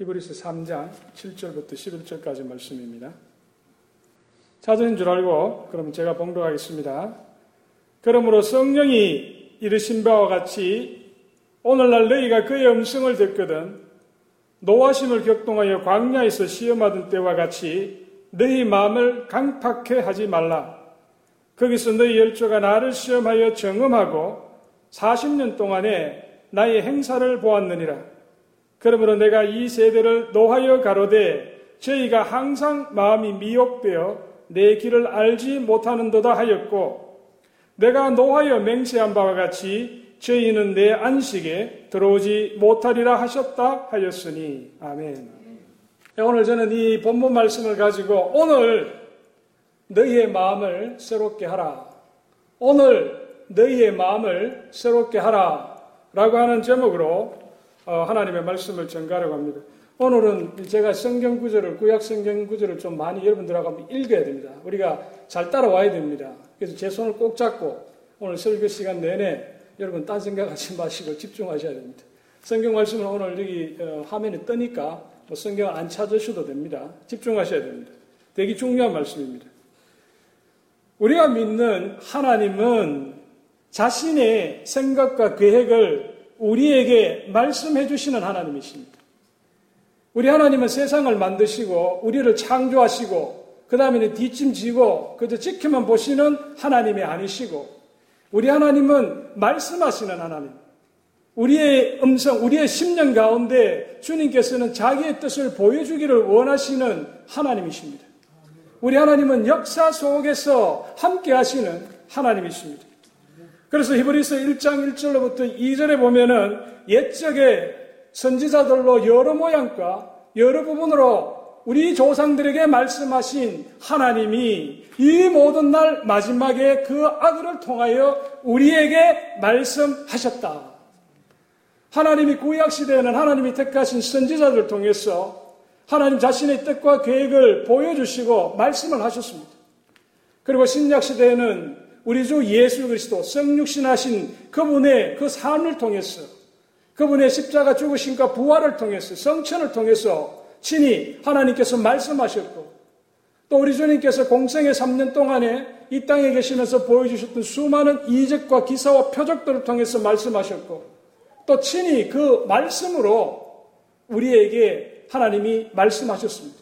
히브리서 3장 7절부터 11절까지 말씀입니다. 찾으신 줄 알고 그럼 제가 봉독하겠습니다. 그러므로 성령이 이르신 바와 같이 오늘날 너희가 그의 음성을 듣거든 노하심을 격동하여 광야에서 시험하던 때와 같이 너희 마음을 강팍해 하지 말라. 거기서 너희 열조가 나를 시험하여 정음하고 40년 동안에 나의 행사를 보았느니라. 그러므로 내가 이 세대를 노하여 가로되 저희가 항상 마음이 미혹되어 내 길을 알지 못하는도다 하였고 내가 노하여 맹세한 바와 같이 저희는 내 안식에 들어오지 못하리라 하셨다 하였으니 아멘. 오늘 저는 이 본문 말씀을 가지고 오늘 너희의 마음을 새롭게 하라, 오늘 너희의 마음을 새롭게 하라 라고 하는 제목으로 하나님의 말씀을 전가하려고 합니다. 오늘은 제가 성경 구절을, 구약 성경 구절을 좀 많이 여러분들하고 한번 읽어야 됩니다. 우리가 잘 따라와야 됩니다. 그래서 제 손을 꼭 잡고 오늘 설교 시간 내내 여러분 딴 생각하지 마시고 집중하셔야 됩니다. 성경 말씀은 오늘 여기 화면에 뜨니까 성경을 안 찾으셔도 됩니다. 집중하셔야 됩니다. 되게 중요한 말씀입니다. 우리가 믿는 하나님은 자신의 생각과 계획을 우리에게 말씀해 주시는 하나님이십니다. 우리 하나님은 세상을 만드시고 우리를 창조하시고 그 다음에는 뒷짐지고 그저 지켜만 보시는 하나님이 아니시고 우리 하나님은 말씀하시는 하나님, 우리의 음성, 우리의 심령 가운데 주님께서는 자기의 뜻을 보여주기를 원하시는 하나님이십니다. 우리 하나님은 역사 속에서 함께 하시는 하나님이십니다. 그래서 히브리서 1장 1절로부터 2절에 보면은 옛적에 선지자들로 여러 모양과 여러 부분으로 우리 조상들에게 말씀하신 하나님이 이 모든 날 마지막에 그 아들을 통하여 우리에게 말씀하셨다. 하나님이 구약시대에는 하나님이 택하신 선지자들을 통해서 하나님 자신의 뜻과 계획을 보여주시고 말씀을 하셨습니다. 그리고 신약시대에는 우리 주 예수 그리스도 성육신하신 그분의 그 삶을 통해서 그분의 십자가 죽으심과 부활을 통해서 성천을 통해서 친히 하나님께서 말씀하셨고 또 우리 주님께서 공생의 3년 동안에 이 땅에 계시면서 보여주셨던 수많은 이적과 기사와 표적들을 통해서 말씀하셨고 또 친히 그 말씀으로 우리에게 하나님이 말씀하셨습니다.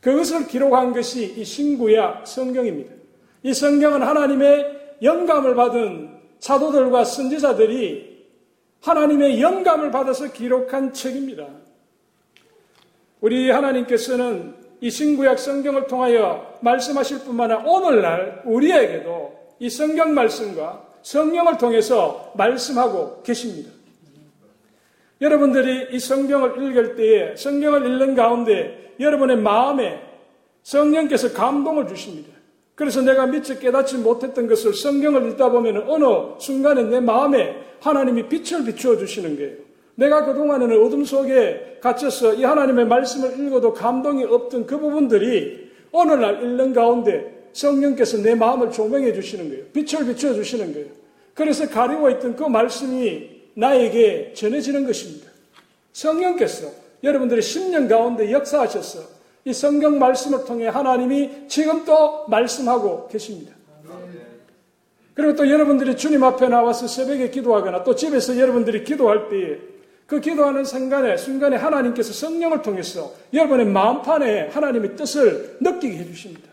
그것을 기록한 것이 이 신구약 성경입니다. 이 성경은 하나님의 영감을 받은 사도들과 선지자들이 하나님의 영감을 받아서 기록한 책입니다. 우리 하나님께서는 이 신구약 성경을 통하여 말씀하실 뿐만 아니라 오늘날 우리에게도 이 성경 말씀과 성령을 통해서 말씀하고 계십니다. 여러분들이 이 성경을 읽을 때에 성경을 읽는 가운데 여러분의 마음에 성령께서 감동을 주십니다. 그래서 내가 미처 깨닫지 못했던 것을 성경을 읽다 보면 어느 순간에 내 마음에 하나님이 빛을 비추어 주시는 거예요. 내가 그동안에는 어둠 속에 갇혀서 이 하나님의 말씀을 읽어도 감동이 없던 그 부분들이 오늘날 읽는 가운데 성령께서 내 마음을 조명해 주시는 거예요. 빛을 비추어 주시는 거예요. 그래서 가리고 있던 그 말씀이 나에게 전해지는 것입니다. 성령께서 여러분들의 심령 가운데 역사하셔서 이 성경 말씀을 통해 하나님이 지금도 말씀하고 계십니다. 그리고 또 여러분들이 주님 앞에 나와서 새벽에 기도하거나 또 집에서 여러분들이 기도할 때에 그 기도하는 순간에 하나님께서 성령을 통해서 여러분의 마음판에 하나님의 뜻을 느끼게 해주십니다.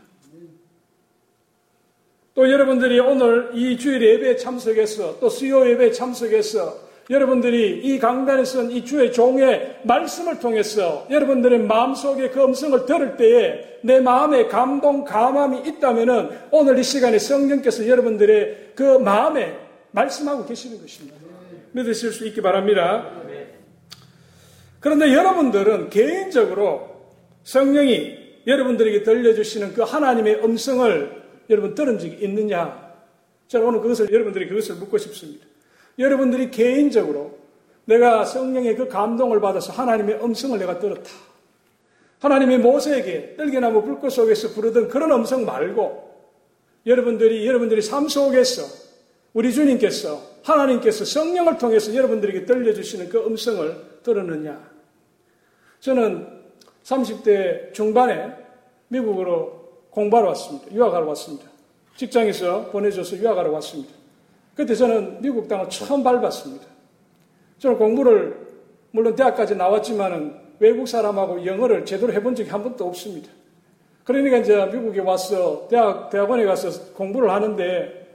또 여러분들이 오늘 이 주일 예배에 참석해서 또 수요 예배에 참석해서 여러분들이 이 강단에서 이 주의 종의 말씀을 통해서 여러분들의 마음속에 그 음성을 들을 때에 내 마음에 감동, 감함이 있다면은 오늘 이 시간에 성령께서 여러분들의 그 마음에 말씀하고 계시는 것입니다. 믿으실 수 있기 바랍니다. 그런데 여러분들은 개인적으로 성령이 여러분들에게 들려주시는 그 하나님의 음성을 여러분 들은 적이 있느냐? 저는 오늘 여러분들이 그것을 묻고 싶습니다. 여러분들이 개인적으로 내가 성령의 그 감동을 받아서 하나님의 음성을 내가 들었다. 하나님이 모세에게 떨기나무 불꽃 속에서 부르던 그런 음성 말고 여러분들이 삶 속에서 우리 주님께서 하나님께서 성령을 통해서 여러분들에게 들려주시는 그 음성을 들었느냐? 저는 30대 중반에 미국으로 공부하러 왔습니다. 유학하러 왔습니다. 직장에서 보내줘서 유학하러 왔습니다. 그때 저는 미국 땅을 처음 밟았습니다. 저는 공부를 물론 대학까지 나왔지만은 외국 사람하고 영어를 제대로 해본 적이 한 번도 없습니다. 그러니까 이제 미국에 와서 대학원에 가서 공부를 하는데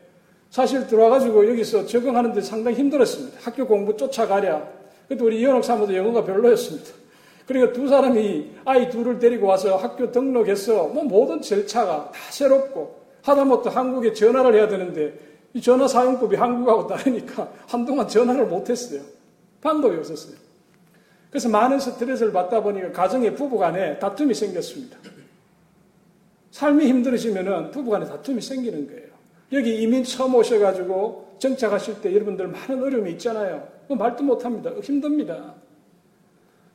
사실 들어와가지고 여기서 적응하는데 상당히 힘들었습니다. 학교 공부 쫓아가랴. 그때 우리 이현욱 사모도 영어가 별로였습니다. 그리고 두 사람이 아이 둘을 데리고 와서 학교 등록해서 뭐 모든 절차가 다 새롭고 하다못해 한국에 전화를 해야 되는데 이 전화 사용법이 한국하고 다르니까 한동안 전화를 못했어요. 방법이 없었어요. 그래서 많은 스트레스를 받다 보니까 가정의 부부간에 다툼이 생겼습니다. 삶이 힘들어지면은 부부간에 다툼이 생기는 거예요. 여기 이민 처음 오셔가지고 정착하실 때 여러분들 많은 어려움이 있잖아요. 말도 못합니다. 힘듭니다.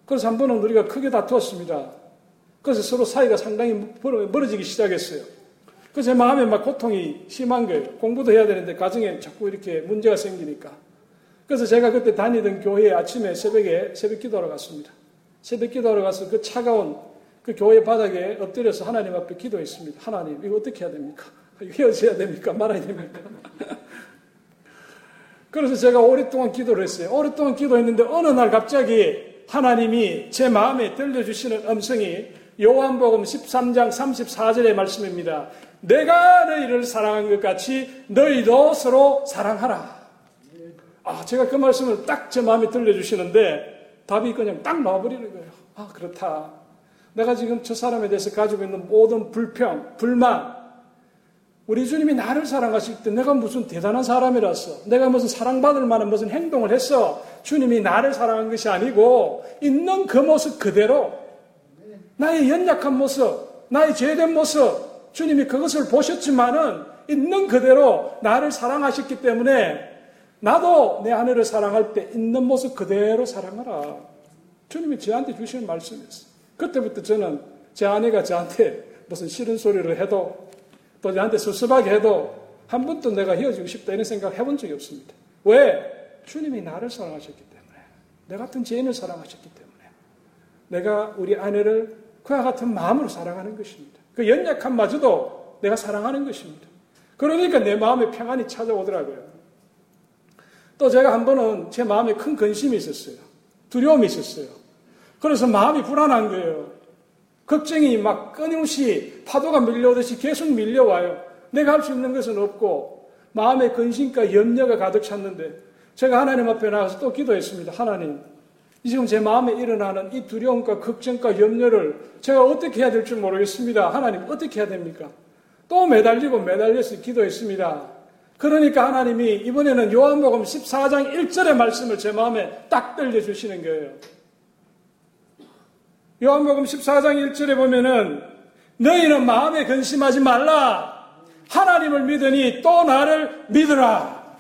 그래서 한 번은 우리가 크게 다투었습니다. 그래서 서로 사이가 상당히 멀어지기 시작했어요. 그래서 제 마음에 막 고통이 심한 거예요. 공부도 해야 되는데 가정에 자꾸 이렇게 문제가 생기니까. 그래서 제가 그때 다니던 교회에 아침에 새벽 기도하러 갔습니다. 새벽 기도하러 가서 그 차가운 그 교회 바닥에 엎드려서 하나님 앞에 기도했습니다. 하나님, 이거 어떻게 해야 됩니까? 헤어져야 됩니까? 말아야 됩니까? 그래서 제가 오랫동안 기도를 했어요. 오랫동안 기도했는데 어느 날 갑자기 하나님이 제 마음에 들려주시는 음성이 요한복음 13장 34절의 말씀입니다. 내가 너희를 사랑한 것 같이 너희도 서로 사랑하라. 아, 제가 그 말씀을 딱 제 마음에 들려주시는데 답이 그냥 딱 나와버리는 거예요. 아, 그렇다. 내가 지금 저 사람에 대해서 가지고 있는 모든 불평, 불만, 우리 주님이 나를 사랑하실 때 내가 무슨 대단한 사람이라서, 내가 무슨 사랑받을 만한 무슨 행동을 했어. 주님이 나를 사랑한 것이 아니고 있는 그 모습 그대로 나의 연약한 모습, 나의 죄된 모습, 주님이 그것을 보셨지만은 있는 그대로 나를 사랑하셨기 때문에 나도 내 아내를 사랑할 때 있는 모습 그대로 사랑하라. 주님이 저한테 주시는 말씀이었어요. 그때부터 저는 제 아내가 저한테 무슨 싫은 소리를 해도 또 저한테 섭섭하게 해도 한 번도 내가 헤어지고 싶다 이런 생각을 해본 적이 없습니다. 왜? 주님이 나를 사랑하셨기 때문에, 내 같은 죄인을 사랑하셨기 때문에 내가 우리 아내를 그와 같은 마음으로 사랑하는 것입니다. 그 연약함마저도 내가 사랑하는 것입니다. 그러니까 내 마음에 평안이 찾아오더라고요. 또 제가 한 번은 제 마음에 큰 근심이 있었어요. 두려움이 있었어요. 그래서 마음이 불안한 거예요. 걱정이 막 끊임없이 파도가 밀려오듯이 계속 밀려와요. 내가 할 수 있는 것은 없고 마음에 근심과 염려가 가득 찼는데 제가 하나님 앞에 나가서 또 기도했습니다. 하나님, 지금 제 마음에 일어나는 이 두려움과 걱정과 염려를 제가 어떻게 해야 될지 모르겠습니다. 하나님, 어떻게 해야 됩니까? 또 매달려서 기도했습니다. 그러니까 하나님이 이번에는 요한복음 14장 1절의 말씀을 제 마음에 딱 들려주시는 거예요. 요한복음 14장 1절에 보면은 너희는 마음에 근심하지 말라. 하나님을 믿으니 또 나를 믿으라.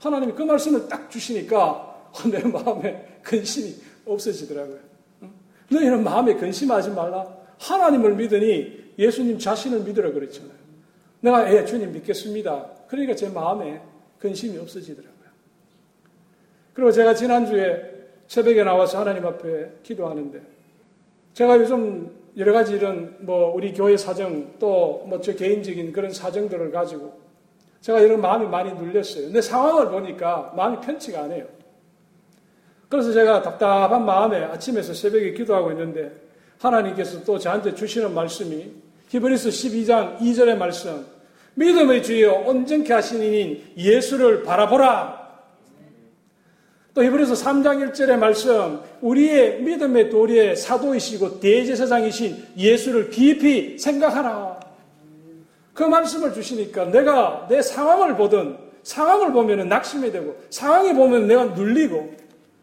하나님이 그 말씀을 딱 주시니까 내 마음에 근심이 없어지더라고요. 너희는 마음에 근심하지 말라. 하나님을 믿으니 예수님 자신을 믿으라 그랬잖아요. 내가 예, 주님 믿겠습니다. 그러니까 제 마음에 근심이 없어지더라고요. 그리고 제가 지난주에 새벽에 나와서 하나님 앞에 기도하는데 제가 요즘 여러 가지 이런 뭐 우리 교회 사정 또 뭐 저 개인적인 그런 사정들을 가지고 제가 이런 마음이 많이 눌렸어요. 내 상황을 보니까 마음이 편치가 않아요. 그래서 제가 답답한 마음에 아침에서 새벽에 기도하고 있는데 하나님께서 또 저한테 주시는 말씀이 히브리서 12장 2절의 말씀, 믿음의 주여 온전케 하신 이인 예수를 바라보라. 또 히브리서 3장 1절의 말씀, 우리의 믿음의 도리의 사도이시고 대제사장이신 예수를 깊이 생각하라. 그 말씀을 주시니까 내가 내 상황을 보든, 상황을 보면 낙심이 되고, 상황이 보면 내가 눌리고,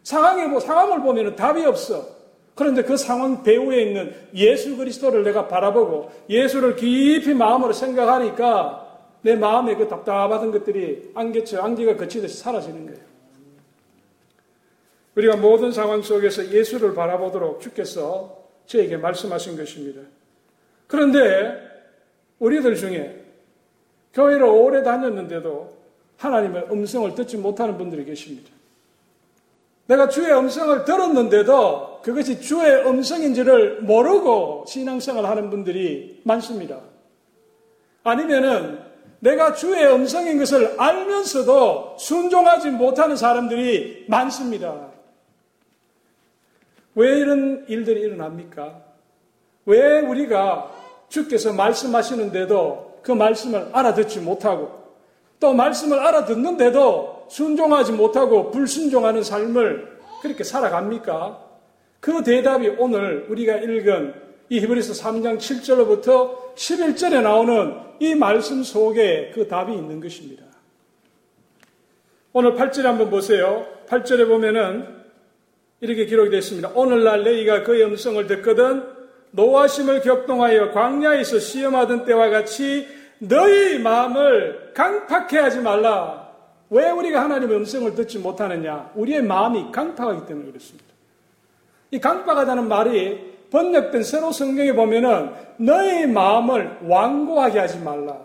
상황을 보면 답이 없어. 그런데 그 상황 배후에 있는 예수 그리스도를 내가 바라보고 예수를 깊이 마음으로 생각하니까 내 마음에 그 답답하던 것들이 안개가 그치듯이 사라지는 거예요. 우리가 모든 상황 속에서 예수를 바라보도록 주께서 저에게 말씀하신 것입니다. 그런데 우리들 중에 교회를 오래 다녔는데도 하나님의 음성을 듣지 못하는 분들이 계십니다. 내가 주의 음성을 들었는데도 그것이 주의 음성인지를 모르고 신앙생활을 하는 분들이 많습니다. 아니면은 내가 주의 음성인 것을 알면서도 순종하지 못하는 사람들이 많습니다. 왜 이런 일들이 일어납니까? 왜 우리가 주께서 말씀하시는데도 그 말씀을 알아듣지 못하고 또 말씀을 알아듣는데도 순종하지 못하고 불순종하는 삶을 그렇게 살아갑니까? 그 대답이 오늘 우리가 읽은 이 히브리서 3장 7절로부터 11절에 나오는 이 말씀 속에 그 답이 있는 것입니다. 오늘 8절에 한번 보세요. 8절에 보면은 이렇게 기록이 되어 있습니다. 오늘날 너희가 그의 음성을 듣거든 노하심을 격동하여 광야에서 시험하던 때와 같이 너희 마음을 강팍해 하지 말라. 왜 우리가 하나님의 음성을 듣지 못하느냐? 우리의 마음이 강팍하기 때문에 그렇습니다. 이 강팍하다는 말이 번역된 새로 성경에 보면은 너의 마음을 완고하게 하지 말라.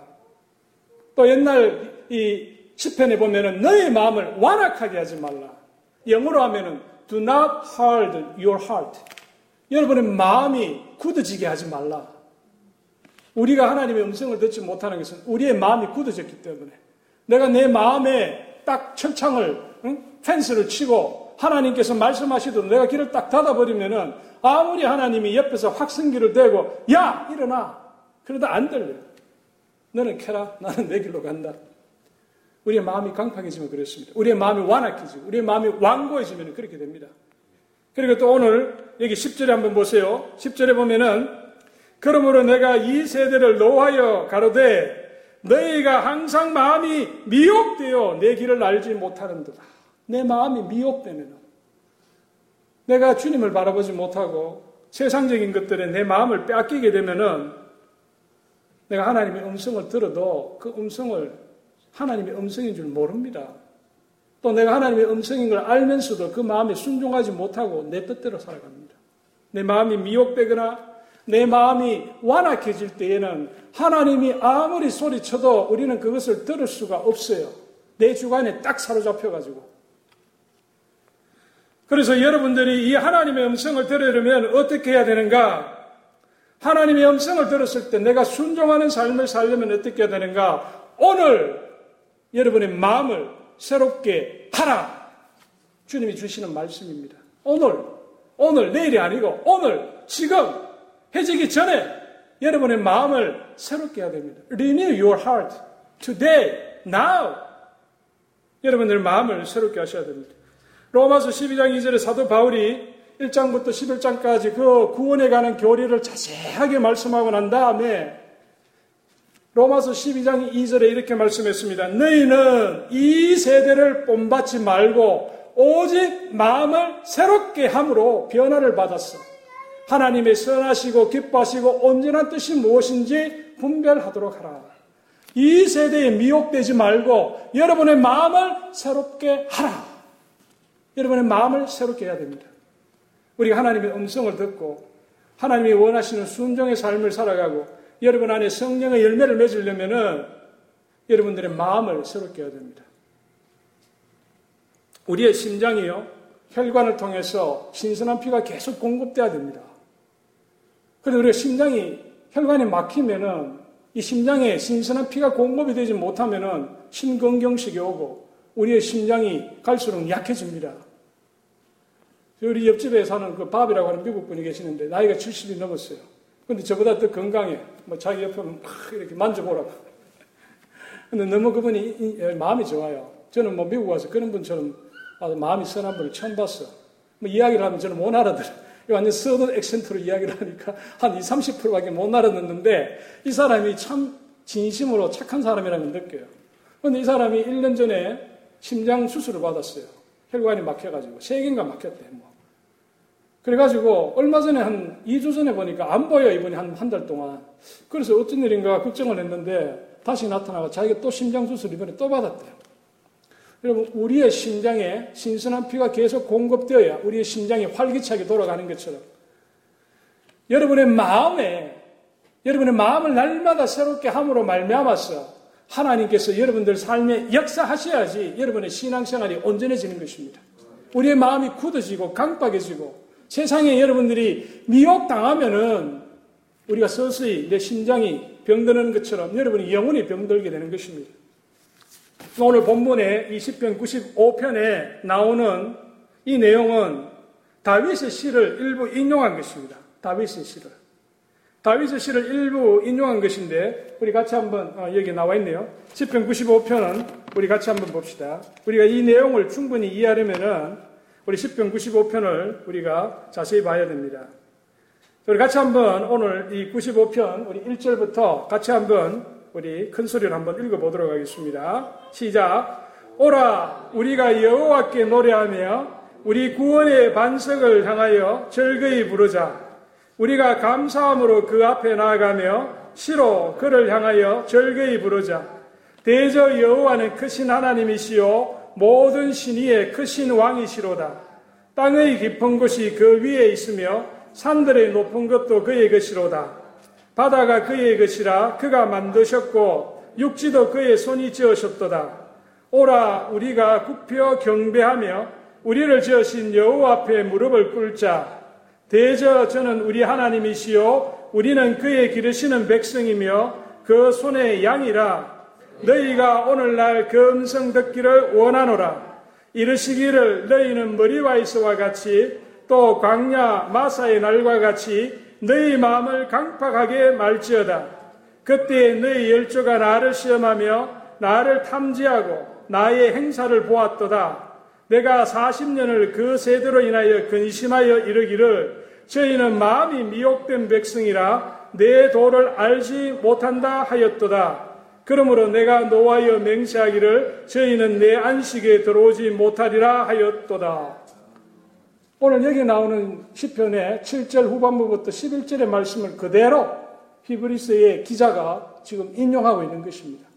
또 옛날 이 시편에 보면은 너의 마음을 완악하게 하지 말라. 영어로 하면은 do not hard your heart. 여러분의 마음이 굳어지게 하지 말라. 우리가 하나님의 음성을 듣지 못하는 것은 우리의 마음이 굳어졌기 때문에 내가 내 마음에 딱 철창을 펜스를 치고 하나님께서 말씀하시던 내가 귀를 딱 닫아버리면은 아무리 하나님이 옆에서 확성기를 대고 야! 일어나! 그러다 안 들려요. 너는 캐라. 나는 내 길로 간다. 우리의 마음이 강팍해지면 그렇습니다. 우리의 마음이 완악해지고 우리의 마음이 완고해지면 그렇게 됩니다. 그리고 또 오늘 여기 10절에 한번 보세요. 10절에 보면은 그러므로 내가 이 세대를 노하여 가로되 너희가 항상 마음이 미혹되어 내 길을 알지 못하는도다. 내 마음이 미혹되면 내가 주님을 바라보지 못하고 세상적인 것들에 내 마음을 빼앗기게 되면은 내가 하나님의 음성을 들어도 그 음성을 하나님의 음성인 줄 모릅니다. 또 내가 하나님의 음성인 걸 알면서도 그 마음에 순종하지 못하고 내 뜻대로 살아갑니다. 내 마음이 미혹되거나 내 마음이 완악해질 때에는 하나님이 아무리 소리쳐도 우리는 그것을 들을 수가 없어요. 내 주관에 딱 사로잡혀가지고. 그래서 여러분들이 이 하나님의 음성을 들으려면 어떻게 해야 되는가? 하나님의 음성을 들었을 때 내가 순종하는 삶을 살려면 어떻게 해야 되는가? 오늘 여러분의 마음을 새롭게 하라! 주님이 주시는 말씀입니다. 오늘 내일이 아니고 오늘, 지금, 해지기 전에 여러분의 마음을 새롭게 해야 됩니다. Renew your heart today, now. 여러분들의 마음을 새롭게 하셔야 됩니다. 로마서 12장 2절에 사도 바울이 1장부터 11장까지 그 구원에 관한 교리를 자세하게 말씀하고 난 다음에 로마서 12장 2절에 이렇게 말씀했습니다. 너희는 이 세대를 본받지 말고 오직 마음을 새롭게 함으로 변화를 받았어. 하나님의 선하시고 기뻐하시고 온전한 뜻이 무엇인지 분별하도록 하라. 이 세대에 미혹되지 말고 여러분의 마음을 새롭게 하라. 여러분의 마음을 새롭게 해야 됩니다. 우리가 하나님의 음성을 듣고 하나님이 원하시는 순종의 삶을 살아가고 여러분 안에 성령의 열매를 맺으려면은 여러분들의 마음을 새롭게 해야 됩니다. 우리의 심장이요, 혈관을 통해서 신선한 피가 계속 공급돼야 됩니다. 그런데 우리가 심장이 혈관이 막히면은 이 심장에 신선한 피가 공급이 되지 못하면은 심근경색이 오고 우리의 심장이 갈수록 약해집니다. 우리 옆집에 사는 그 밥이라고 하는 미국 분이 계시는데 나이가 70이 넘었어요. 근데 저보다 더 건강해. 뭐 자기 옆에 막 이렇게 만져보라고. 근데 너무 그분이 마음이 좋아요. 저는 뭐 미국 와서 그런 분처럼 아주 마음이 선한 분을 처음 봤어. 뭐 이야기를 하면 저는 못 알아들어요. 완전 서든 액센트로 이야기를 하니까 한 20, 30%밖에 못 알아듣는데 이 사람이 참 진심으로 착한 사람이라는 걸 느껴요. 근데 이 사람이 1년 전에 심장 수술을 받았어요. 혈관이 막혀가지고. 3개인가 막혔대, 뭐. 그래가지고, 얼마 전에 한 2주 전에 보니까 안 보여, 이분이 한 달 동안. 그래서 어쩐 일인가 걱정을 했는데, 다시 나타나고 자기가 또 심장 수술 이번에 또 받았대요. 여러분, 우리의 심장에 신선한 피가 계속 공급되어야 우리의 심장이 활기차게 돌아가는 것처럼, 여러분의 마음을 날마다 새롭게 함으로 말미암아서, 하나님께서 여러분들 삶에 역사하셔야지 여러분의 신앙생활이 온전해지는 것입니다. 우리의 마음이 굳어지고 강박해지고 세상에 여러분들이 미혹당하면은 우리가 서서히 내 심장이 병드는 것처럼 여러분이 영혼이 병들게 되는 것입니다. 오늘 본문에 이 시편 95편에 나오는 이 내용은 다윗의 시를 일부 인용한 것입니다. 다윗의 시를 일부 인용한 것인데 우리 같이 한번 여기 나와 있네요. 시편 95편은 우리 같이 한번 봅시다. 우리가 이 내용을 충분히 이해하려면은 우리 시편 95편을 우리가 자세히 봐야 됩니다. 우리 같이 한번 오늘 이 95편 우리 1절부터 같이 한번 우리 큰 소리로 한번 읽어보도록 하겠습니다. 시작. 오라 우리가 여호와께 노래하며 우리 구원의 반석을 향하여 즐거이 부르자. 우리가 감사함으로 그 앞에 나아가며 시로 그를 향하여 즐거이 부르자. 대저 여호와는 크신 하나님이시요 모든 신위의 크신 왕이시로다. 땅의 깊은 곳이 그 위에 있으며 산들의 높은 것도 그의 것이로다. 바다가 그의 것이라 그가 만드셨고 육지도 그의 손이 지으셨도다. 오라 우리가 굽혀 경배하며 우리를 지으신 여호와 앞에 무릎을 꿇자. 대저 저는 우리 하나님이시요 우리는 그의 기르시는 백성이며 그 손의 양이라. 너희가 오늘날 그 음성 듣기를 원하노라. 이르시기를 너희는 므리바에서와 같이 또 광야 마사의 날과 같이 너희 마음을 강팍하게 말지어다. 그때 너희 열조가 나를 시험하며 나를 탐지하고 나의 행사를 보았도다. 내가 40년을 그 세대로 인하여 근심하여 이르기를 저희는 마음이 미혹된 백성이라 내 도를 알지 못한다 하였도다. 그러므로 내가 노하여 맹세하기를 저희는 내 안식에 들어오지 못하리라 하였도다. 오늘 여기 나오는 시편의 7절 후반부부터 11절의 말씀을 그대로 히브리서의 기자가 지금 인용하고 있는 것입니다.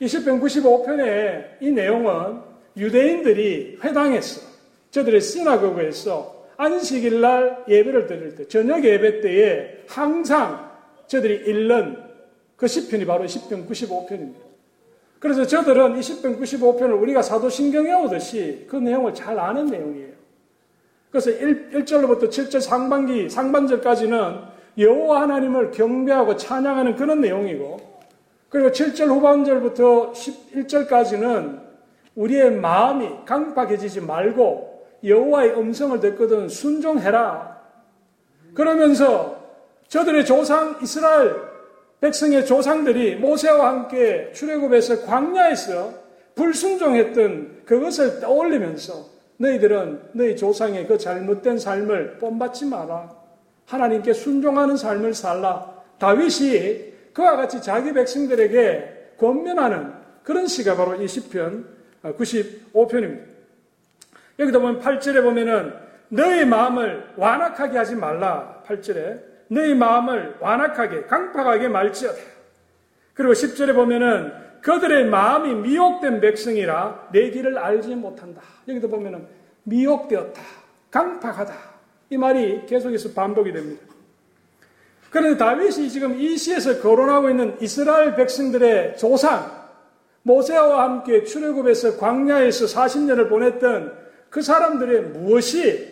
이 시편 95편의 이 내용은 유대인들이 회당에서 저들의 시나고그에서 안식일날 예배를 드릴 때 저녁 예배 때에 항상 저들이 읽는 그 시편이 바로 시편 95편입니다. 그래서 저들은 이 시편 95편을 우리가 사도신경에 오듯이 그 내용을 잘 아는 내용이에요. 그래서 1절로부터 7절 상반절까지는 여호와 하나님을 경배하고 찬양하는 그런 내용이고, 그리고 7절 후반절부터 11절까지는 우리의 마음이 강박해지지 말고 여호와의 음성을 듣거든 순종해라. 그러면서 저들의 조상 이스라엘 백성의 조상들이 모세와 함께 출애굽에서 광야에서 불순종했던 그것을 떠올리면서 너희들은 너희 조상의 그 잘못된 삶을 뽐받지 마라. 하나님께 순종하는 삶을 살라. 다윗이 그와 같이 자기 백성들에게 권면하는 그런 시가 바로 이 시편 95편입니다. 여기다 보면 8절에 보면은 너의 마음을 완악하게 하지 말라. 8절에 너의 마음을 완악하게 강팍하게 말지어다. 그리고 10절에 보면은 그들의 마음이 미혹된 백성이라 내 길을 알지 못한다. 여기도 보면은 미혹되었다, 강팍하다 이 말이 계속해서 반복이 됩니다. 그런데 다윗이 지금 이 시에서 거론하고 있는 이스라엘 백성들의 조상 모세와 함께 출애굽에서 광야에서 40년을 보냈던 그 사람들의 무엇이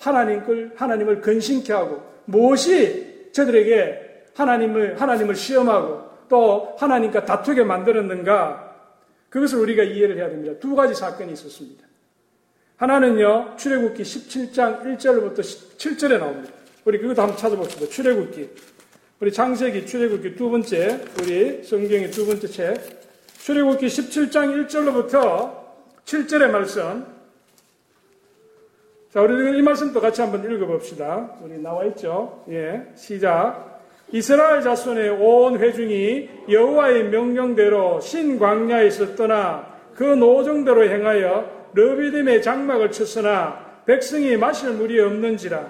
하나님을 근심케 하고 무엇이 저들에게 하나님을 시험하고 또 하나님과 다투게 만들었는가, 그것을 우리가 이해를 해야 됩니다. 두 가지 사건이 있었습니다. 하나는요, 출애굽기 17장 1절부터 7절에 나옵니다. 우리 그것도 한번 찾아봅시다. 출애굽기, 우리 창세기 출애굽기 두 번째, 우리 성경의 두 번째 책 출애굽기 17장 1절로부터 7절의 말씀. 자, 우리 이 말씀도 같이 한번 읽어봅시다. 우리 나와 있죠? 예, 시작. 이스라엘 자손의 온 회중이 여호와의 명령대로 신광야에서 떠나 그 노정대로 행하여 르비딤의 장막을 쳤으나 백성이 마실 물이 없는지라.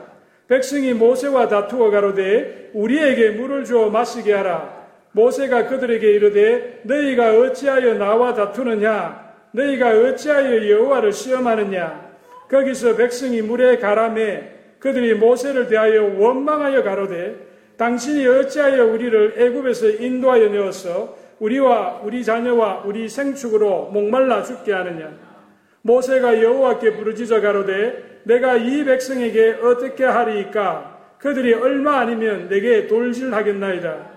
백성이 모세와 다투어 가로되 우리에게 물을 주어 마시게 하라. 모세가 그들에게 이르되 너희가 어찌하여 나와 다투느냐. 너희가 어찌하여 여호와를 시험하느냐. 거기서 백성이 물에 가라매 그들이 모세를 대하여 원망하여 가로되 당신이 어찌하여 우리를 애굽에서 인도하여 내어서 우리와 우리 자녀와 우리 생축으로 목말라 죽게 하느냐. 모세가 여호와께 부르짖어 가로되 내가 이 백성에게 어떻게 하리이까? 그들이 얼마 아니면 내게 돌질하겠나이다.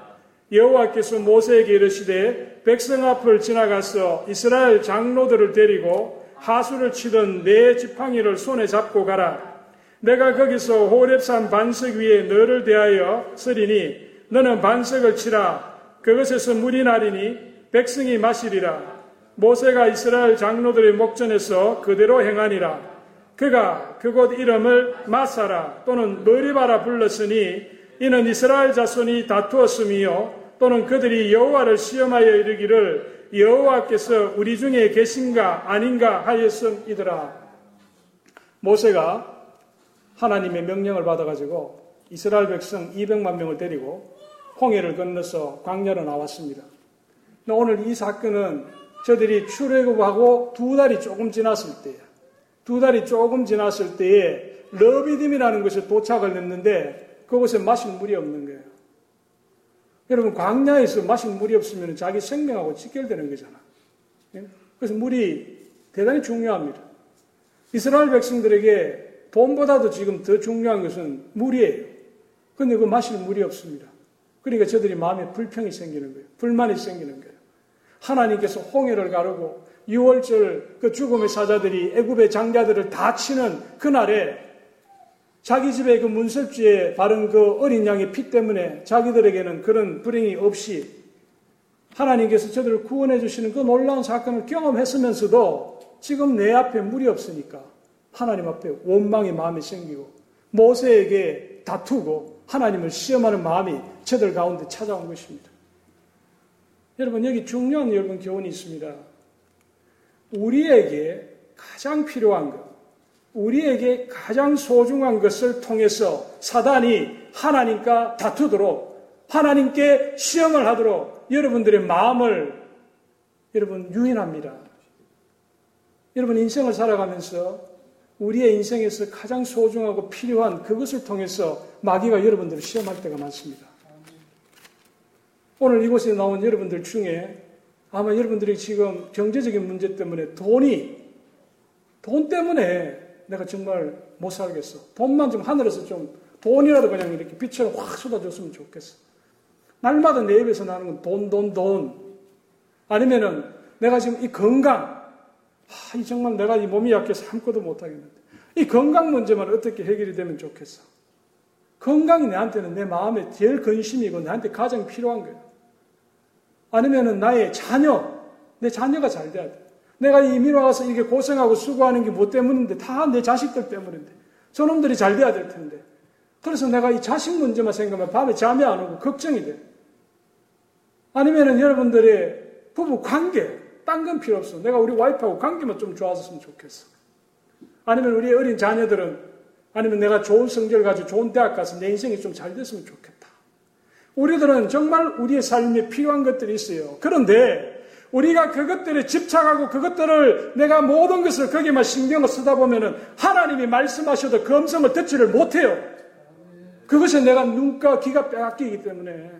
여호와께서 모세에게 이르시되 백성 앞을 지나가서 이스라엘 장로들을 데리고 하수를 치던 네 지팡이를 손에 잡고 가라. 내가 거기서 호렙산 반석 위에 너를 대하여 쓰리니 너는 반석을 치라. 그것에서 물이 나리니 백성이 마시리라. 모세가 이스라엘 장로들의 목전에서 그대로 행하니라. 그가 그곳 이름을 마사라 또는 므리바라 불렀으니 이는 이스라엘 자손이 다투었음이요 또는 그들이 여호와를 시험하여 이르기를 여호와께서 우리 중에 계신가 아닌가 하였음이더라. 모세가 하나님의 명령을 받아가지고 이스라엘 백성 200만 명을 데리고 홍해를 건너서 광야로 나왔습니다. 근데 오늘 이 사건은 저들이 출애굽하고 두 달이 조금 지났을 때에 르비딤이라는 곳에 도착을 했는데 그곳에 마실 물이 없는 거예요. 여러분, 광야에서 마실 물이 없으면 자기 생명하고 직결되는 거잖아. 그래서 물이 대단히 중요합니다. 이스라엘 백성들에게 돈보다도 지금 더 중요한 것은 물이에요. 그런데 그 마실 물이 없습니다. 그러니까 저들이 마음에 불평이 생기는 거예요. 불만이 생기는 거예요. 하나님께서 홍해를 가르고 유월절 그 죽음의 사자들이 애굽의 장자들을 다 치는 그날에 자기 집에 그 문설주에 바른 그 어린 양의 피 때문에 자기들에게는 그런 불행이 없이 하나님께서 저들을 구원해 주시는 그 놀라운 사건을 경험했으면서도 지금 내 앞에 물이 없으니까 하나님 앞에 원망의 마음이 생기고 모세에게 다투고 하나님을 시험하는 마음이 저들 가운데 찾아온 것입니다. 여러분, 여기 중요한 여러분 교훈이 있습니다. 우리에게 가장 필요한 것, 우리에게 가장 소중한 것을 통해서 사단이 하나님과 다투도록, 하나님께 시험을 하도록 여러분들의 마음을 여러분 유인합니다. 여러분 인생을 살아가면서 우리의 인생에서 가장 소중하고 필요한 그것을 통해서 마귀가 여러분들을 시험할 때가 많습니다. 오늘 이곳에 나온 여러분들 중에 아마 여러분들이 지금 경제적인 문제 때문에 돈 때문에 내가 정말 못 살겠어. 돈만 좀 하늘에서 좀 돈이라도 그냥 이렇게 빛을 확 쏟아줬으면 좋겠어. 날마다 내 입에서 나는 건 돈. 아니면은 내가 지금 이 건강, 이 정말 내가 이 몸이 약해서 아무것도 못 하겠는데 이 건강 문제만 어떻게 해결이 되면 좋겠어. 건강이 나한테는 내 마음에 제일 근심이고 나한테 가장 필요한 거야. 아니면은 나의 자녀, 내 자녀가 잘 돼야 돼. 내가 이민 와서 이렇게 고생하고 수고하는 게 뭐 때문인데 다 내 자식들 때문인데 저놈들이 잘 돼야 될 텐데 그래서 내가 이 자식 문제만 생각하면 밤에 잠이 안 오고 걱정이 돼. 아니면은 여러분들의 부부 관계 딴 건 필요 없어. 내가 우리 와이프하고 관계만 좀 좋아졌으면 좋겠어. 아니면 우리 어린 자녀들은 아니면 내가 좋은 성적을 가지고 좋은 대학 가서 내 인생이 좀 잘 됐으면 좋겠다. 우리들은 정말 우리의 삶에 필요한 것들이 있어요. 그런데 우리가 그것들에 집착하고 그것들을 내가 모든 것을 거기에만 신경을 쓰다 보면은 하나님이 말씀하셔도 그 음성을 듣지를 못해요. 그것이 내가 눈과 귀가 빼앗기기 때문에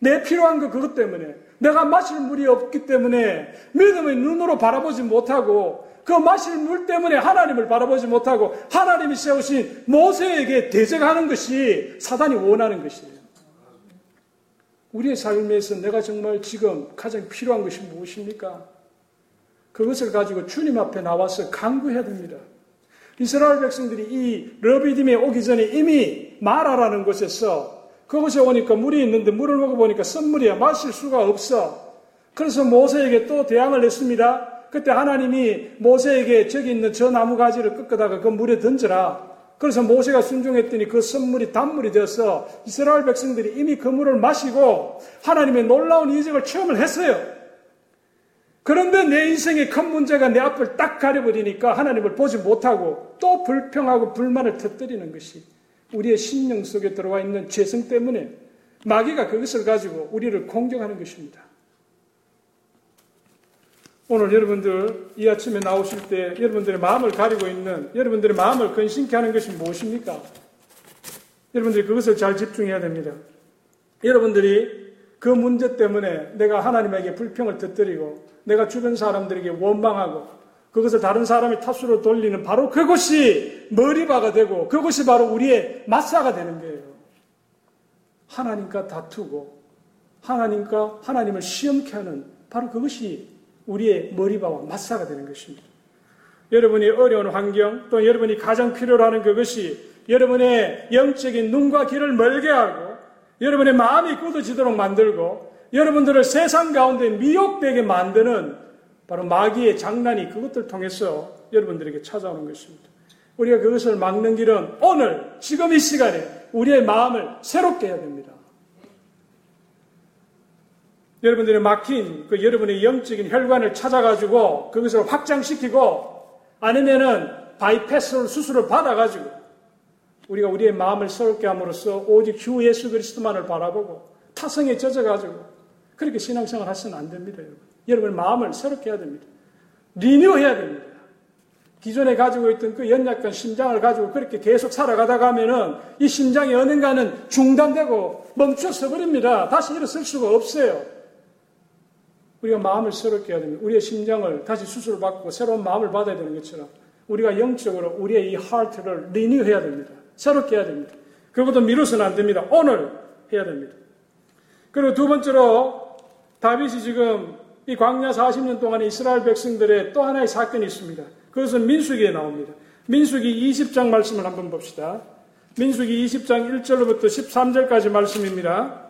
내 필요한 거 그것 때문에 내가 마실 물이 없기 때문에 믿음의 눈으로 바라보지 못하고 그 마실 물 때문에 하나님을 바라보지 못하고 하나님이 세우신 모세에게 대적하는 것이 사단이 원하는 것이에요. 우리의 삶에서 내가 정말 지금 가장 필요한 것이 무엇입니까? 그것을 가지고 주님 앞에 나와서 간구해야 됩니다. 이스라엘 백성들이 이 르비딤에 오기 전에 이미 마라라는 곳에서 그곳에 오니까 물이 있는데 물을 먹어보니까 썩물이야. 마실 수가 없어. 그래서 모세에게 또 대항을 했습니다. 그때 하나님이 모세에게 저기 있는 저 나무 가지를 꺾다가 그 물에 던져라. 그래서 모세가 순종했더니 그 썩물이 단물이 되어서 이스라엘 백성들이 이미 그 물을 마시고 하나님의 놀라운 이적을 체험을 했어요. 그런데 내 인생의 큰 문제가 내 앞을 딱 가려버리니까 하나님을 보지 못하고 또 불평하고 불만을 터뜨리는 것이 우리의 심령 속에 들어와 있는 죄성 때문에 마귀가 그것을 가지고 우리를 공격하는 것입니다. 오늘 여러분들 이 아침에 나오실 때 여러분들의 마음을 가리고 있는 여러분들의 마음을 근심케 하는 것이 무엇입니까? 여러분들이 그것을 잘 집중해야 됩니다. 여러분들이 그 문제 때문에 내가 하나님에게 불평을 터뜨리고 내가 주변 사람들에게 원망하고 그것을 다른 사람의 탓으로 돌리는 바로 그것이 므리바가 되고 그것이 바로 우리의 마사가 되는 거예요. 하나님과 다투고 하나님과 하나님을 시험케 하는 바로 그것이 우리의 므리바와 마사가 되는 것입니다. 여러분이 어려운 환경 또 여러분이 가장 필요로 하는 그것이 여러분의 영적인 눈과 귀를 멀게 하고 여러분의 마음이 굳어지도록 만들고 여러분들을 세상 가운데 미혹되게 만드는 바로 마귀의 장난이 그것들 통해서 여러분들에게 찾아오는 것입니다. 우리가 그것을 막는 길은 오늘 지금 이 시간에 우리의 마음을 새롭게 해야 됩니다. 여러분들이 막힌 그 여러분의 영적인 혈관을 찾아가지고 그것을 확장시키고 아니면은 바이패스를 수술을 받아가지고 우리가 우리의 마음을 새롭게 함으로써 오직 주 예수 그리스도만을 바라보고 타성에 젖어가지고 그렇게 신앙생활 하시면 안 됩니다. 여러분 마음을 새롭게 해야 됩니다. 리뉴해야 됩니다. 기존에 가지고 있던 그 연약한 심장을 가지고 그렇게 계속 살아가다가 하면은 이 심장이 언젠가는 중단되고 멈춰서 버립니다. 다시 일어설 수가 없어요. 우리가 마음을 새롭게 해야 됩니다. 우리의 심장을 다시 수술을 받고 새로운 마음을 받아야 되는 것처럼 우리가 영적으로 우리의 이 하트를 리뉴해야 됩니다. 새롭게 해야 됩니다. 그것도 미루서는 안 됩니다. 오늘 해야 됩니다. 그리고 두 번째로 다윗이 지금 이 광야 40년 동안에 이스라엘 백성들의 또 하나의 사건이 있습니다. 그것은 민수기에 나옵니다. 민수기 20장 말씀을 한번 봅시다. 민수기 20장 1절부터 13절까지 말씀입니다.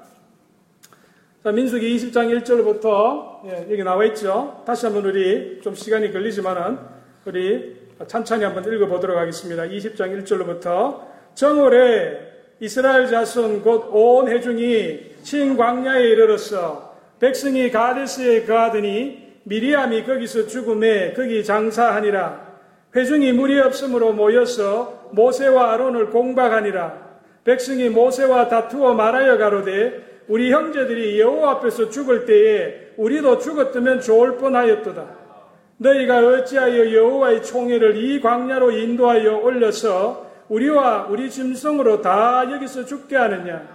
자, 민수기 20장 1절부터 여기 나와 있죠. 다시 한번 우리 좀 시간이 걸리지만은 우리 찬찬히 한번 읽어보도록 하겠습니다. 20장 1절부터 정월에 이스라엘 자손 곧 온 회중이 신광야에 이르렀어. 백성이 가데스에 가하더니 미리암이 거기서 죽음에 거기 장사하니라. 회중이 물이 없으므로 모여서 모세와 아론을 공박하니라. 백성이 모세와 다투어 말하여 가로되 우리 형제들이 여호와 앞에서 죽을 때에 우리도 죽었으면 좋을 뻔하였도다. 너희가 어찌하여 여호와의 총애를 이 광야로 인도하여 올려서 우리와 우리 짐승으로 다 여기서 죽게 하느냐.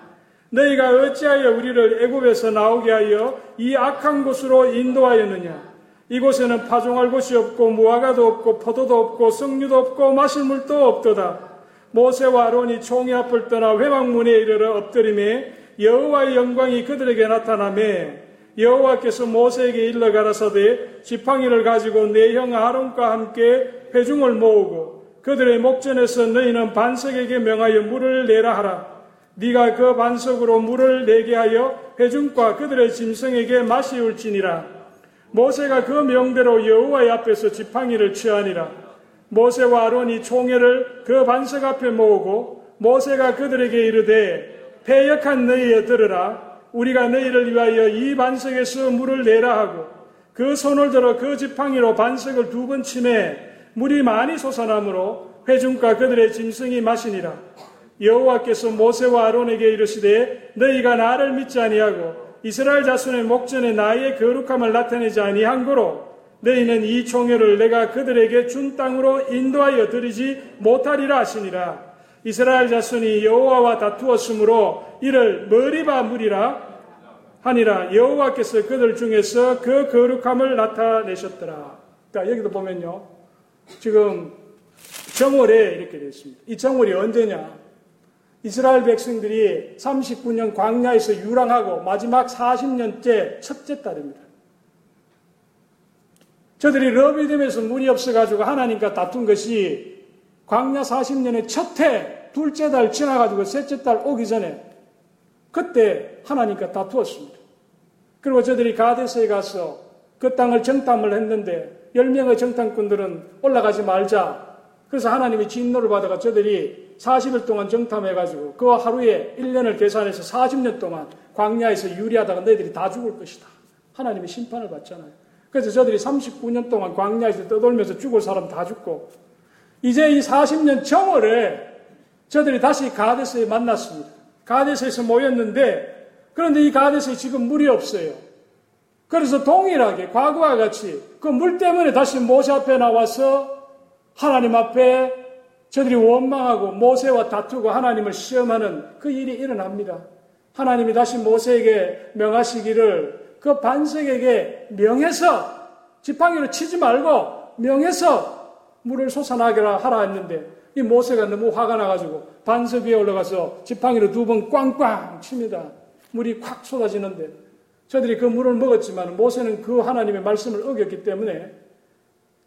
너희가 어찌하여 우리를 애굽에서 나오게 하여 이 악한 곳으로 인도하였느냐. 이곳에는 파종할 곳이 없고 무화과도 없고 포도도 없고 석류도 없고 마실 물도 없도다. 모세와 아론이 총의 앞을 떠나 회막문에 이르러 엎드리매 여호와의 영광이 그들에게 나타나매 여호와께서 모세에게 일러 가라사대 지팡이를 가지고 내 형 아론과 함께 회중을 모으고 그들의 목전에서 너희는 반석에게 명하여 물을 내라 하라. 네가 그 반석으로 물을 내게 하여 회중과 그들의 짐승에게 마시울지니라. 모세가 그 명대로 여호와의 앞에서 지팡이를 취하니라. 모세와 아론이 총회를 그 반석 앞에 모으고 모세가 그들에게 이르되 패역한 너희여 들으라. 우리가 너희를 위하여 이 반석에서 물을 내라 하고 그 손을 들어 그 지팡이로 반석을 두 번 치매 물이 많이 솟아나므로 회중과 그들의 짐승이 마시니라. 여호와께서 모세와 아론에게 이르시되 너희가 나를 믿지 아니하고 이스라엘 자손의 목전에 나의 거룩함을 나타내지 아니한 고로 너희는 이 총회를 내가 그들에게 준 땅으로 인도하여 드리지 못하리라 하시니라. 이스라엘 자손이 여호와와 다투었으므로 이를 므리바 물이라 하니라. 여호와께서 그들 중에서 그 거룩함을 나타내셨더라. 그러니까 여기도 보면요. 지금 정월에 이렇게 되어 있습니다. 이 정월이 언제냐? 이스라엘 백성들이 39년 광야에서 유랑하고 마지막 40년째 첫째 달입니다. 저들이 르비딤에서 물이 없어가지고 하나님과 다툰 것이 광야 40년의 첫 해, 둘째 달 지나가지고 셋째 달 오기 전에 그때 하나님과 다투었습니다. 그리고 저들이 가데스에 가서 그 땅을 정탐을 했는데 10명의 정탐꾼들은 올라가지 말자. 그래서 하나님의 진노를 받아가 저들이 40일 동안 정탐해가지고 그 하루에 1년을 계산해서 40년 동안 광야에서 유리하다가 너희들이 다 죽을 것이다. 하나님이 심판을 받잖아요. 그래서 저들이 39년 동안 광야에서 떠돌면서 죽을 사람 다 죽고 이제 이 40년 정월에 저들이 다시 가데스에 만났습니다. 가데스에서 모였는데 그런데 이 가데스에 지금 물이 없어요. 그래서 동일하게 과거와 같이 그 물 때문에 다시 모세 앞에 나와서 하나님 앞에 저들이 원망하고 모세와 다투고 하나님을 시험하는 그 일이 일어납니다. 하나님이 다시 모세에게 명하시기를 그 반석에게 명해서 지팡이로 치지 말고 명해서 물을 솟아나게 하라 했는데 이 모세가 너무 화가 나가지고 반석 위에 올라가서 지팡이로 두 번 꽝꽝 칩니다. 물이 콱 쏟아지는데 저들이 그 물을 먹었지만 모세는 그 하나님의 말씀을 어겼기 때문에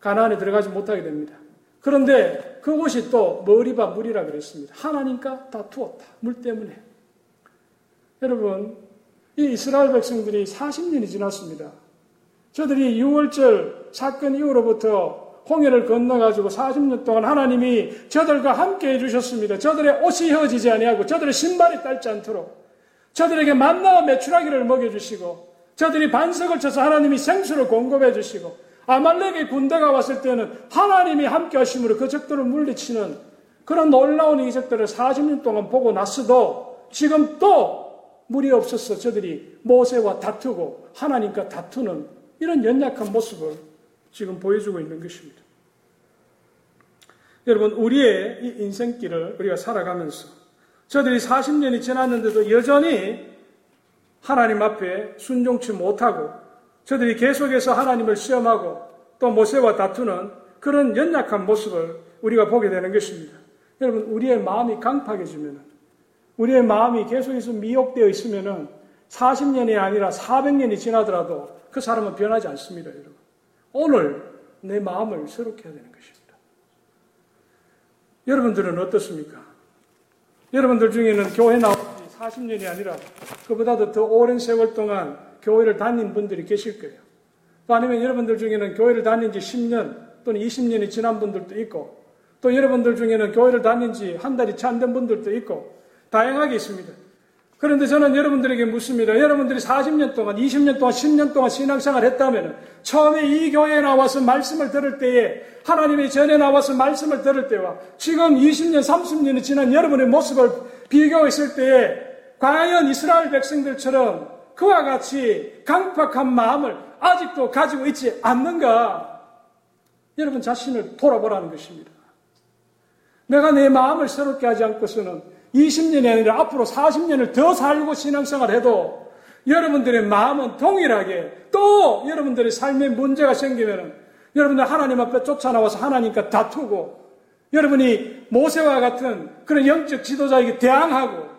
가나안에 들어가지 못하게 됩니다. 그런데 그곳이 또 므리바 물이라 그랬습니다. 하나님과 다투었다. 물 때문에. 여러분, 이 이스라엘 백성들이 40년이 지났습니다. 저들이 유월절 사건 이후로부터 홍해를 건너가지고 40년 동안 하나님이 저들과 함께 해주셨습니다. 저들의 옷이 헤어지지 아니하고 저들의 신발이 닳지 않도록 저들에게 만나와 메추라기를 먹여주시고 저들이 반석을 쳐서 하나님이 생수를 공급해주시고 아말렉의 군대가 왔을 때는 하나님이 함께 하심으로 그 적들을 물리치는 그런 놀라운 이적들을 40년 동안 보고 났어도 지금 또 물이 없어서 저들이 모세와 다투고 하나님과 다투는 이런 연약한 모습을 지금 보여주고 있는 것입니다. 여러분, 우리의 이 인생길을 우리가 살아가면서 저들이 40년이 지났는데도 여전히 하나님 앞에 순종치 못하고 저들이 계속해서 하나님을 시험하고 또 모세와 다투는 그런 연약한 모습을 우리가 보게 되는 것입니다. 여러분, 우리의 마음이 강팍해지면, 우리의 마음이 계속해서 미혹되어 있으면 40년이 아니라 400년이 지나더라도 그 사람은 변하지 않습니다. 여러분, 오늘 내 마음을 새롭게 해야 되는 것입니다. 여러분들은 어떻습니까? 여러분들 중에는 교회 나온 지 40년이 아니라 그보다도 더 오랜 세월 동안 교회를 다닌 분들이 계실 거예요. 또 아니면 여러분들 중에는 교회를 다닌 지 10년 또는 20년이 지난 분들도 있고, 또 여러분들 중에는 교회를 다닌 지 한 달이 채 안 된 분들도 있고, 다양하게 있습니다. 그런데 저는 여러분들에게 묻습니다. 여러분들이 40년 동안, 20년 동안, 10년 동안 신앙생활을 했다면 처음에 이 교회에 나와서 말씀을 들을 때에, 하나님의 전에 나와서 말씀을 들을 때와 지금 20년, 30년이 지난 여러분의 모습을 비교했을 때에 과연 이스라엘 백성들처럼 그와 같이 강팍한 마음을 아직도 가지고 있지 않는가? 여러분 자신을 돌아보라는 것입니다. 내가 내 마음을 새롭게 하지 않고서는 20년이 아니라 앞으로 40년을 더 살고 신앙생활을 해도 여러분들의 마음은 동일하게, 또 여러분들의 삶에 문제가 생기면 여러분들 하나님 앞에 쫓아나와서 하나님과 다투고, 여러분이 모세와 같은 그런 영적 지도자에게 대항하고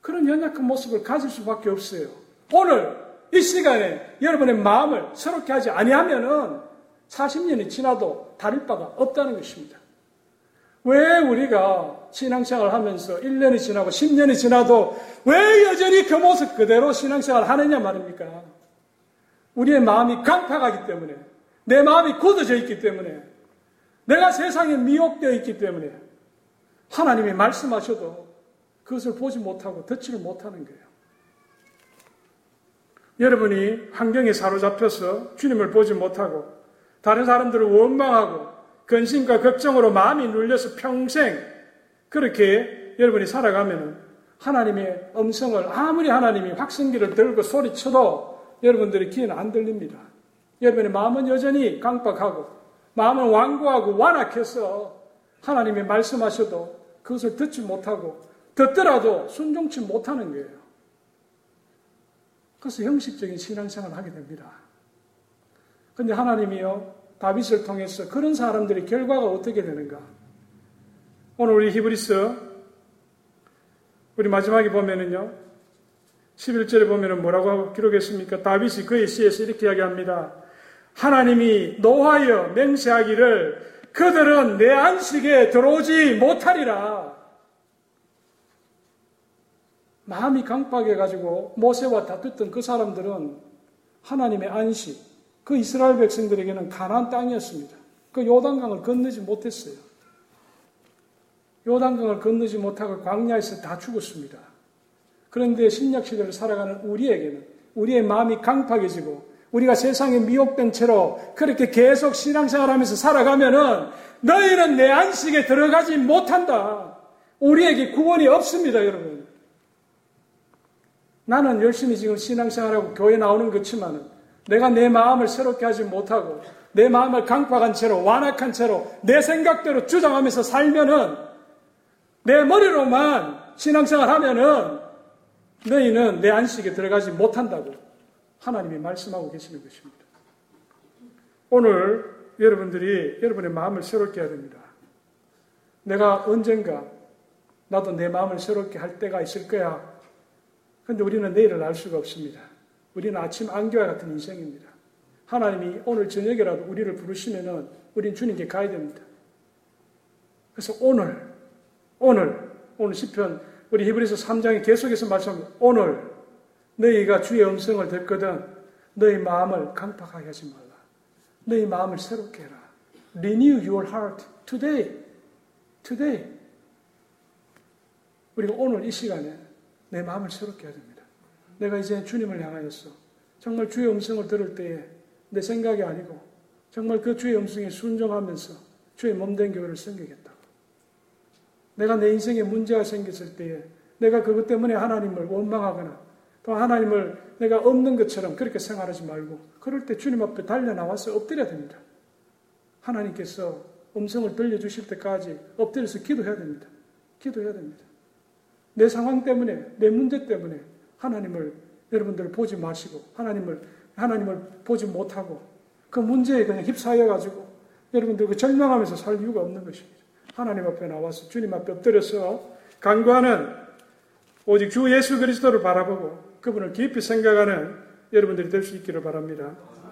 그런 연약한 모습을 가질 수밖에 없어요. 오늘 이 시간에 여러분의 마음을 새롭게 하지 아니하면은 40년이 지나도 다를 바가 없다는 것입니다. 왜 우리가 신앙생활 하면서 1년이 지나고 10년이 지나도 왜 여전히 그 모습 그대로 신앙생활 하느냐 말입니까? 우리의 마음이 강팍하기 때문에, 내 마음이 굳어져 있기 때문에, 내가 세상에 미혹되어 있기 때문에 하나님이 말씀하셔도 그것을 보지 못하고 듣지를 못하는 거예요. 여러분이 환경에 사로잡혀서 주님을 보지 못하고 다른 사람들을 원망하고 근심과 걱정으로 마음이 눌려서 평생 그렇게 여러분이 살아가면 하나님의 음성을, 아무리 하나님이 확성기를 들고 소리쳐도 여러분들의 귀는 안 들립니다. 여러분의 마음은 여전히 강박하고 마음은 완고하고 완악해서 하나님이 말씀하셔도 그것을 듣지 못하고 듣더라도 순종치 못하는 거예요. 그래서 형식적인 신앙생활을 하게 됩니다. 그런데 하나님이요, 다윗을 통해서 그런 사람들의 결과가 어떻게 되는가? 오늘 우리 히브리서, 우리 마지막에 보면은요, 11절에 보면은 뭐라고 기록했습니까? 다윗이 그의 시에서 이렇게 이야기합니다. 하나님이 노하여 맹세하기를 그들은 내 안식에 들어오지 못하리라. 마음이 강박해가지고 모세와 다투던 그 사람들은 하나님의 안식, 그 이스라엘 백성들에게는 가나안 땅이었습니다. 그 요단강을 건너지 못했어요. 요단강을 건너지 못하고 광야에서 다 죽었습니다. 그런데 신약시대를 살아가는 우리에게는, 우리의 마음이 강팍해지고 우리가 세상에 미혹된 채로 그렇게 계속 신앙생활하면서 살아가면은 너희는 내 안식에 들어가지 못한다. 우리에게 구원이 없습니다. 여러분, 나는 열심히 지금 신앙생활하고 교회 나오는 것지만은 내가 내 마음을 새롭게 하지 못하고 내 마음을 강박한 채로, 완악한 채로 내 생각대로 주장하면서 살면은, 내 머리로만 신앙생활 하면은 너희는 내 안식에 들어가지 못한다고 하나님이 말씀하고 계시는 것입니다. 오늘 여러분들이 여러분의 마음을 새롭게 해야 됩니다. 내가 언젠가 나도 내 마음을 새롭게 할 때가 있을 거야. 그런데 우리는 내일을 알 수가 없습니다. 우리는 아침 안개와 같은 인생입니다. 하나님이 오늘 저녁이라도 우리를 부르시면은 우린 주님께 가야 됩니다. 그래서 오늘 시편 우리 히브리서 3장에 계속해서 말씀합니다. 오늘 너희가 주의 음성을 듣거든 너희 마음을 강팍하게 하지 말라. 너희 마음을 새롭게 해라. Renew your heart today. 우리가 오늘 이 시간에 내 마음을 새롭게 해야 됩니다. 내가 이제 주님을 향하여서 정말 주의 음성을 들을 때에 내 생각이 아니고 정말 그 주의 음성에 순종하면서 주의 몸된 교회를 섬기겠다고. 내가 내 인생에 문제가 생겼을 때에 내가 그것 때문에 하나님을 원망하거나 또 하나님을 내가 없는 것처럼 그렇게 생활하지 말고 그럴 때 주님 앞에 달려나와서 엎드려야 됩니다. 하나님께서 음성을 들려주실 때까지 엎드려서 기도해야 됩니다. 내 상황 때문에, 내 문제 때문에 여러분들 보지 마시고 하나님을 보지 못하고 그 문제에 그냥 휩싸여가지고 여러분들 그 절망하면서 살 이유가 없는 것입니다. 하나님 앞에 나와서 주님 앞에 엎드려서 간구하는 오직 주 예수 그리스도를 바라보고 그분을 깊이 생각하는 여러분들이 될 수 있기를 바랍니다.